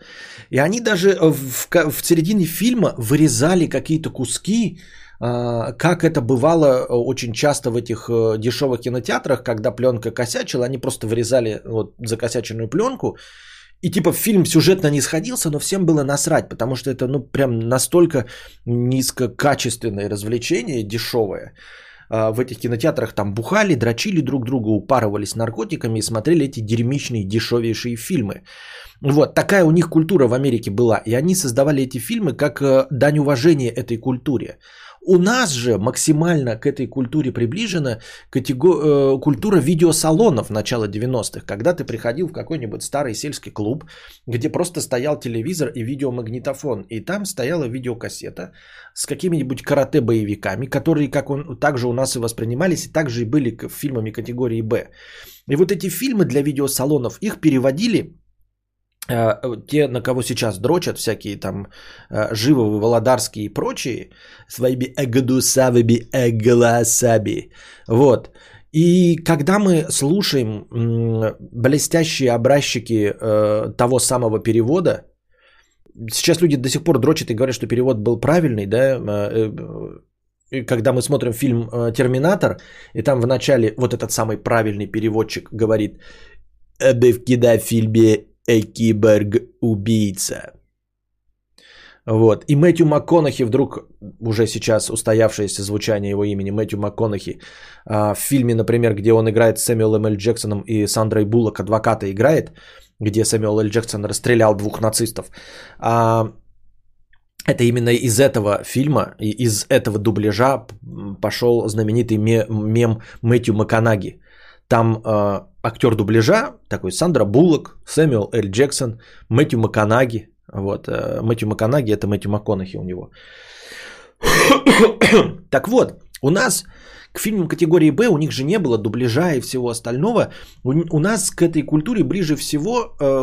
И они даже в середине фильма вырезали какие-то куски, как это бывало очень часто в этих дешевых кинотеатрах, когда пленка косячила, они просто вырезали вот закосяченную пленку. И типа фильм сюжетно не сходился, но всем было насрать, потому что это ну прям настолько низкокачественное развлечение, дешевое. В этих кинотеатрах там бухали, дрочили друг друга, упарывались наркотиками и смотрели эти дерьмичные, дешевейшие фильмы. Вот, такая у них культура в Америке была. И они создавали эти фильмы как дань уважения этой культуре. У нас же максимально к этой культуре приближена культура видеосалонов начала 90-х, когда ты приходил в какой-нибудь старый сельский клуб, где просто стоял телевизор и видеомагнитофон, и там стояла видеокассета с какими-нибудь карате-боевиками, которые также у нас и воспринимались, и также и были фильмами категории «Б». И вот эти фильмы для видеосалонов, их переводили... те, на кого сейчас дрочат, всякие там Живовы, Володарские и прочие, своими эгодусавыми эголосаби. Вот. И когда мы слушаем блестящие образчики того самого перевода, сейчас люди до сих пор дрочат и говорят, что перевод был правильный, да, когда мы смотрим фильм «Терминатор», и там в начале вот этот самый правильный переводчик говорит «Эбэвкида фильме киборг-убийца». Вот. И Мэттью Макконахи вдруг, уже сейчас устоявшееся звучание его имени, Мэттью Макконахи, в фильме, например, где он играет с Сэмюэлом Л. Джексоном и Сандрой Буллок, адвоката играет, где Сэмюэл Л. Джексон расстрелял 2 нацистов. Это именно из этого фильма, из этого дубляжа пошел знаменитый мем Мэттью Макконахи. Там актер дубляжа, такой Сандра Буллок, Сэмюэл Л. Джексон, Мэттью Макконахи. Вот, Мэттью Макконахи, это Мэттью Макконахи у него. Так вот, У нас к фильмам категории «Б» у них же не было дубляжа и всего остального. У нас к этой культуре ближе всего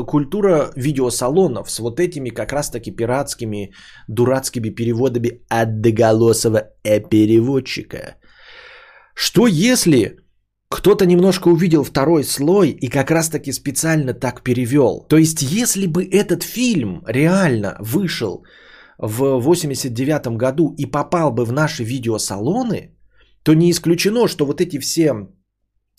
культура видеосалонов с вот этими как раз-таки пиратскими, дурацкими переводами от доголосого переводчика. Что если кто-то немножко увидел второй слой и как раз-таки специально так перевел? То есть, если бы этот фильм реально вышел в 89 году и попал бы в наши видеосалоны, то не исключено, что вот эти все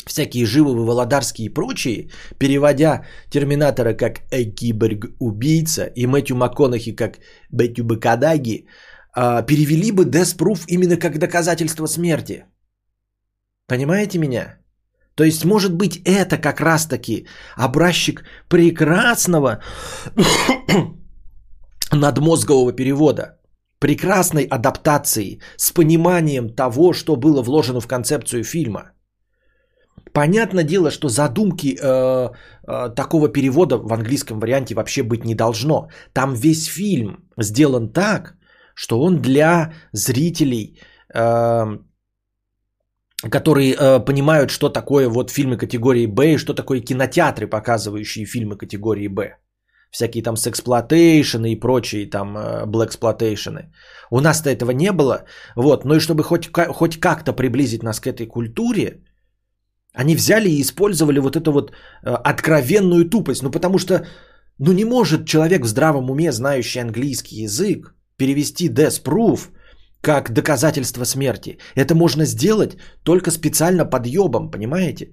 всякие Живовы, Володарские и прочие, переводя Терминатора как «Киборг-убийца» и Мэттью Макконахи как «Бэтью Бакадаги», перевели бы Death Proof именно как доказательство смерти. Понимаете меня? То есть, может быть, это как раз-таки образчик прекрасного надмозгового перевода, прекрасной адаптации с пониманием того, что было вложено в концепцию фильма. Понятное дело, что задумки такого перевода в английском варианте вообще быть не должно. Там весь фильм сделан так, что он для зрителей, которые понимают, что такое вот фильмы категории «Б» и что такое кинотеатры, показывающие фильмы категории «Б». Всякие там сексплотейшены и прочие там блэксплотейшены. У нас-то этого не было. Вот. Ну и чтобы хоть как-то приблизить нас к этой культуре, они взяли и использовали вот эту вот откровенную тупость. Ну потому что ну не может человек в здравом уме, знающий английский язык, перевести Death Proof как доказательство смерти. Это можно сделать только специально подъебом, понимаете?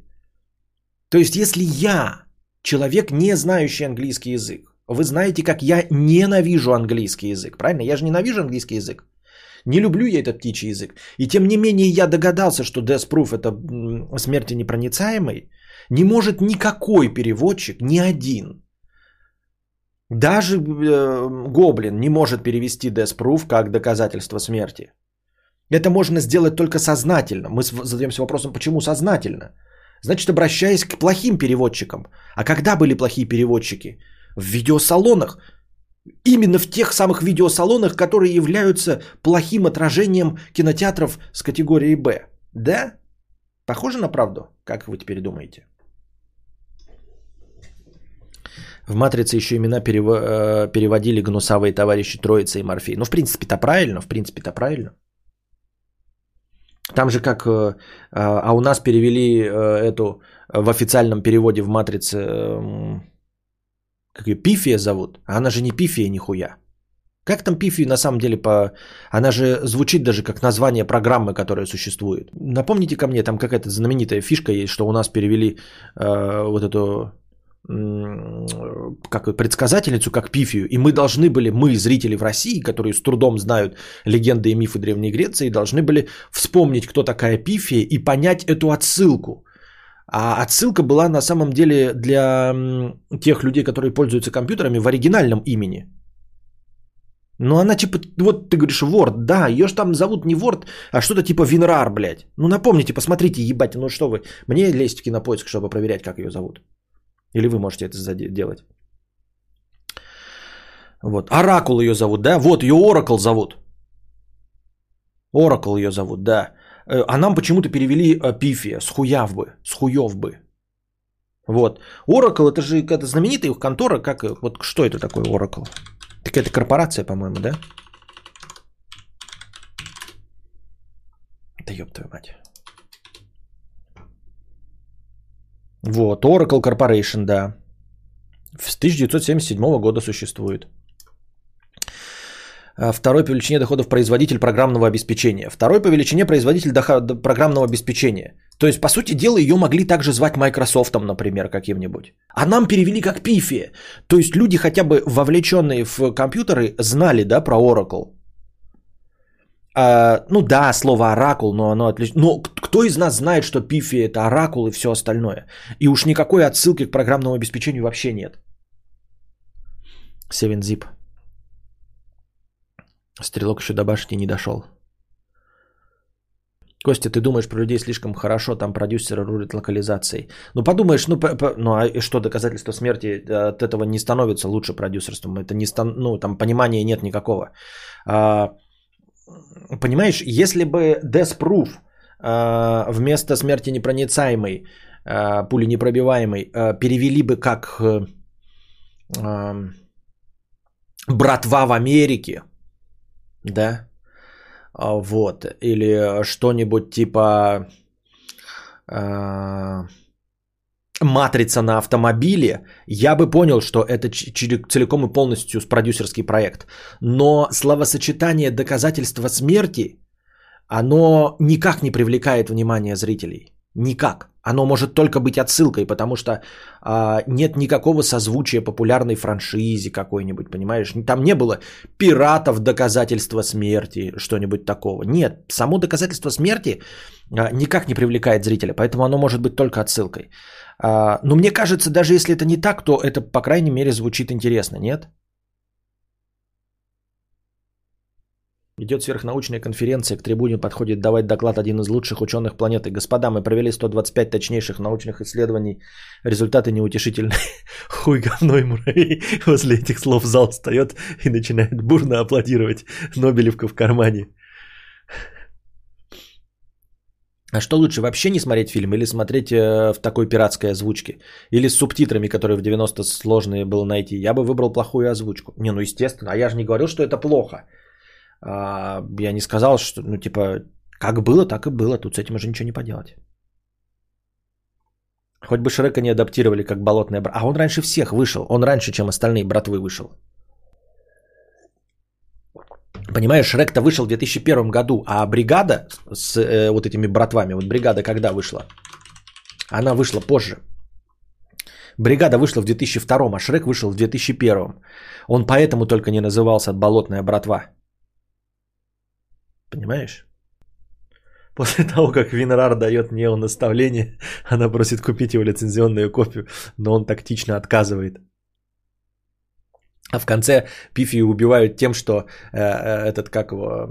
То есть если я человек, не знающий английский язык. Вы знаете, как я ненавижу английский язык, правильно? Я же ненавижу английский язык. Не люблю я этот птичий язык. И тем не менее я догадался, что Death Proof – это смерти непроницаемой. Не может никакой переводчик, ни один. Даже Гоблин не может перевести Death Proof как доказательство смерти. Это можно сделать только сознательно. Мы задаемся вопросом, почему сознательно? Значит, обращаясь к плохим переводчикам. А когда были плохие переводчики? В видеосалонах. Именно в тех самых видеосалонах, которые являются плохим отражением кинотеатров с категории «Б». Да? Похоже на правду? Как вы теперь думаете? В «Матрице» еще имена переводили гнусавые товарищи Троица и Морфей. Ну, в принципе-то правильно, Там же как, а у нас перевели эту, в официальном переводе в «Матрице», как ее, Пифия зовут? А она же не Пифия нихуя. Как там Пифия на самом деле, она же звучит даже как название программы, которая существует. Напомните ко мне, там какая-то знаменитая фишка есть, что у нас перевели вот эту, как предсказательницу, как Пифию. И мы должны были, мы, зрители в России, которые с трудом знают легенды и мифы Древней Греции, должны были вспомнить, кто такая Пифия, и понять эту отсылку. А отсылка была на самом деле для тех людей, которые пользуются компьютерами, в оригинальном имени. Но она типа, вот ты говоришь, Ворд, да, ее же там зовут не Ворд, а что-то типа Винрар, блядь. Ну напомните, посмотрите, ебать, ну что вы, мне лезть в Кинопоиск, чтобы проверять, как ее зовут. Или вы можете это делать. Вот. Оракул ее зовут, да? Вот, ее Оракл зовут. Оракл ее зовут, да. А нам почему-то перевели Пифия. Схуяв бы. Схуев бы. Вот. Оракл, это же это знаменитая их контора. Как, вот что это такое Оракл? Так это корпорация, по-моему, да? Да ёб твою мать. Вот, Oracle Corporation, да. С 1977 года существует. Второй по величине доходов производитель программного обеспечения. Второй по величине производитель программного обеспечения. То есть, по сути дела, ее могли также звать Microsoft'ом, например, каким-нибудь. А нам перевели как Пифия. То есть, люди, хотя бы вовлеченные в компьютеры, знали, да, про Oracle. Ну да, слово «оракул», но оно отлично. Но кто из нас знает, что Пифия – это оракул и все остальное? И уж никакой отсылки к программному обеспечению вообще нет. 7-zip. Стрелок еще до башни не дошел. Костя, ты думаешь про людей слишком хорошо, там продюсеры рулят локализацией. Ну подумаешь, ну а что, доказательство смерти от этого не становится лучше продюсерством? Это не ну там понимания нет никакого. Понимаешь, если бы Death Proof вместо смерти непроницаемой, пули непробиваемой, перевели бы как братва в Америке, да, вот, или что-нибудь типа матрица на автомобиле, я бы понял, что это целиком и полностью продюсерский проект. Но словосочетание «доказательство смерти», оно никак не привлекает внимание зрителей. Никак. Оно может только быть отсылкой, потому что нет никакого созвучия популярной франшизе какой-нибудь, понимаешь? Там не было «Пиратов доказательства смерти», что-нибудь такого. Нет, само доказательство смерти никак не привлекает зрителя, поэтому оно может быть только отсылкой. Но мне кажется, даже если это не так, то это, по крайней мере, звучит интересно, нет? Идет сверхнаучная конференция, к трибуне подходит давать доклад один из лучших ученых планеты. Господа, мы провели 125 точнейших научных исследований. Результаты неутешительны. Хуй, говно и муравей. После этих слов зал встает и начинает бурно аплодировать. Нобелевка в кармане. А что лучше, вообще не смотреть фильм или смотреть в такой пиратской озвучке? Или с субтитрами, которые в 90-е сложно было найти? Я бы выбрал плохую озвучку. Не, ну естественно, а я же не говорил, что это плохо. Я не сказал, что, ну, типа, как было, так и было. Тут с этим уже ничего не поделать. Хоть бы Шрека не адаптировали как болотная братва. А он раньше всех вышел. Он раньше, чем остальные братвы вышел. Понимаешь, Шрек-то вышел в 2001 году, а бригада с вот этими братвами, вот бригада когда вышла? Она вышла позже. Бригада вышла в 2002, а Шрек вышел в 2001. Он поэтому только не назывался болотная братва. Понимаешь? После того, как Винрар дает Нео наставление, она просит купить его лицензионную копию, но он тактично отказывает. А в конце Пифию убивают тем, что этот, как его,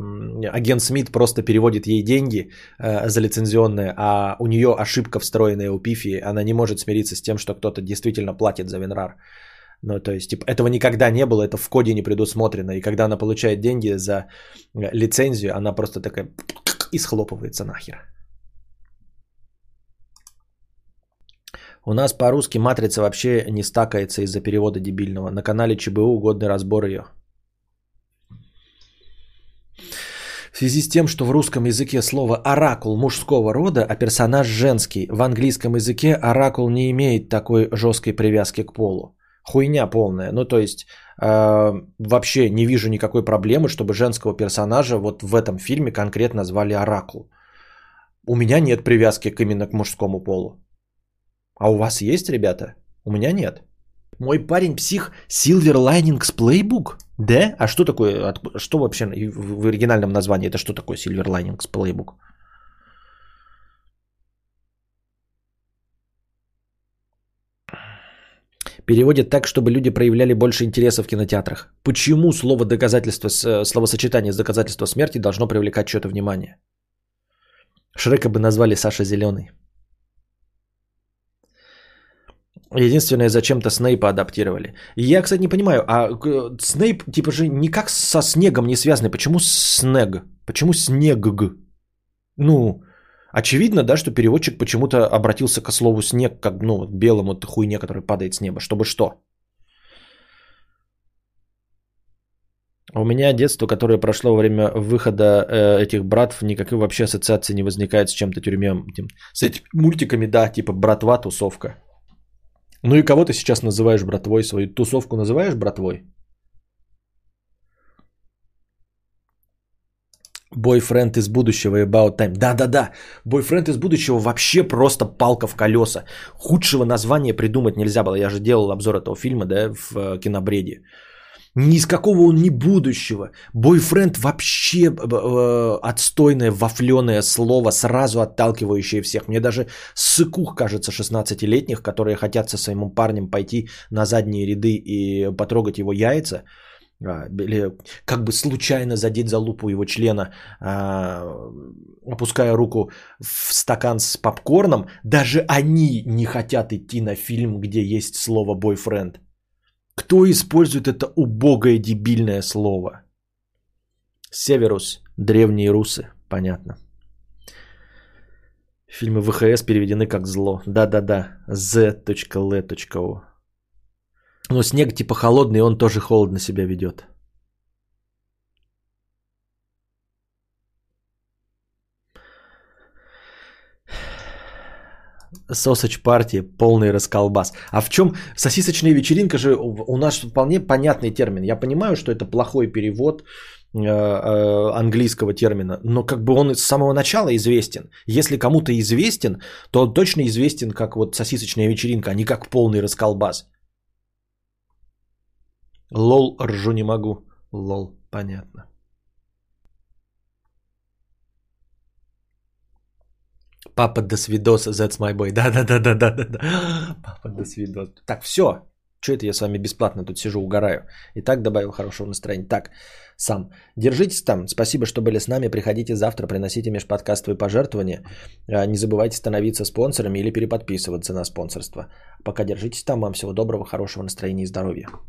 агент Смит просто переводит ей деньги за лицензионные, а у нее ошибка встроенная у Пифии, она не может смириться с тем, что кто-то действительно платит за Винрар. Ну, то есть, типа, этого никогда не было, это в коде не предусмотрено. И когда она получает деньги за лицензию, она просто такая и схлопывается нахер. У нас по-русски «Матрица» вообще не стакается из-за перевода дебильного. На канале ЧБУ годный разбор ее. В связи с тем, что в русском языке слово «оракул» мужского рода, а персонаж женский, в английском языке «оракул» не имеет такой жесткой привязки к полу. Хуйня полная. Ну, то есть, вообще не вижу никакой проблемы, чтобы женского персонажа вот в этом фильме конкретно звали «оракул». У меня нет привязки именно к мужскому полу. А у вас есть, ребята? У меня нет. Мой парень псих Silver Linings Playbook? Да? А что такое? Что вообще в оригинальном названии? Это что такое Silver Linings Playbook? Переводят так, чтобы люди проявляли больше интереса в кинотеатрах. Почему слово доказательство, словосочетание «доказательство смерти» должно привлекать чьё-то внимание? Шрека бы назвали Саша Зелёный. Единственное, зачем-то Снейпа адаптировали. Я, кстати, не понимаю, а Снейп типа же никак со снегом не связаны. Почему снег? Почему снег? Ну, очевидно, да, что переводчик почему-то обратился к слову снег, как, ну, к белому хуйне, который падает с неба. Чтобы что? У меня детство, которое прошло во время выхода этих братв, никакой вообще ассоциации не возникает с чем-то тюрьмем. С этими мультиками, да, типа братва, тусовка. Ну и кого ты сейчас называешь братвой? Свою тусовку называешь братвой? Бойфренд из будущего и About Time. Да-да-да, Бойфренд из будущего вообще просто палка в колеса. Худшего названия придумать нельзя было. Я же делал обзор этого фильма, да, в кинобреде. Ни из какого он не будущего. Бойфренд вообще отстойное, вафленое слово, сразу отталкивающее всех. Мне даже сыкух кажется 16-летних, которые хотят со своим парнем пойти на задние ряды и потрогать его яйца. Или как бы случайно задеть за лупу его члена, опуская руку в стакан с попкорном. Даже они не хотят идти на фильм, где есть слово «бойфренд». Кто использует это убогое дебильное слово? Северус. Древние русы. Понятно. Фильмы ВХС переведены как зло. Да-да-да. Z.L.O. Но снег типа холодный, он тоже холодно себя ведет. Sausage Party, полный расколбас. А в чем сосисочная вечеринка же у нас вполне понятный термин. Я понимаю, что это плохой перевод английского термина, но как бы он с самого начала известен. Если кому-то известен, то он точно известен как вот сосисочная вечеринка, а не как полный расколбас. Лол, ржу не могу. Лол, понятно. Папа досвидос, that's my boy. Да-да-да-да-да-да. Папа досвидос. Так, все. Что это я с вами бесплатно тут сижу, угораю? И так добавил хорошего настроения. Так, сам. Держитесь там. Спасибо, что были с нами. Приходите завтра, приносите межподкастовые пожертвования. Не забывайте становиться спонсорами или переподписываться на спонсорство. Пока держитесь там. Вам всего доброго, хорошего настроения и здоровья.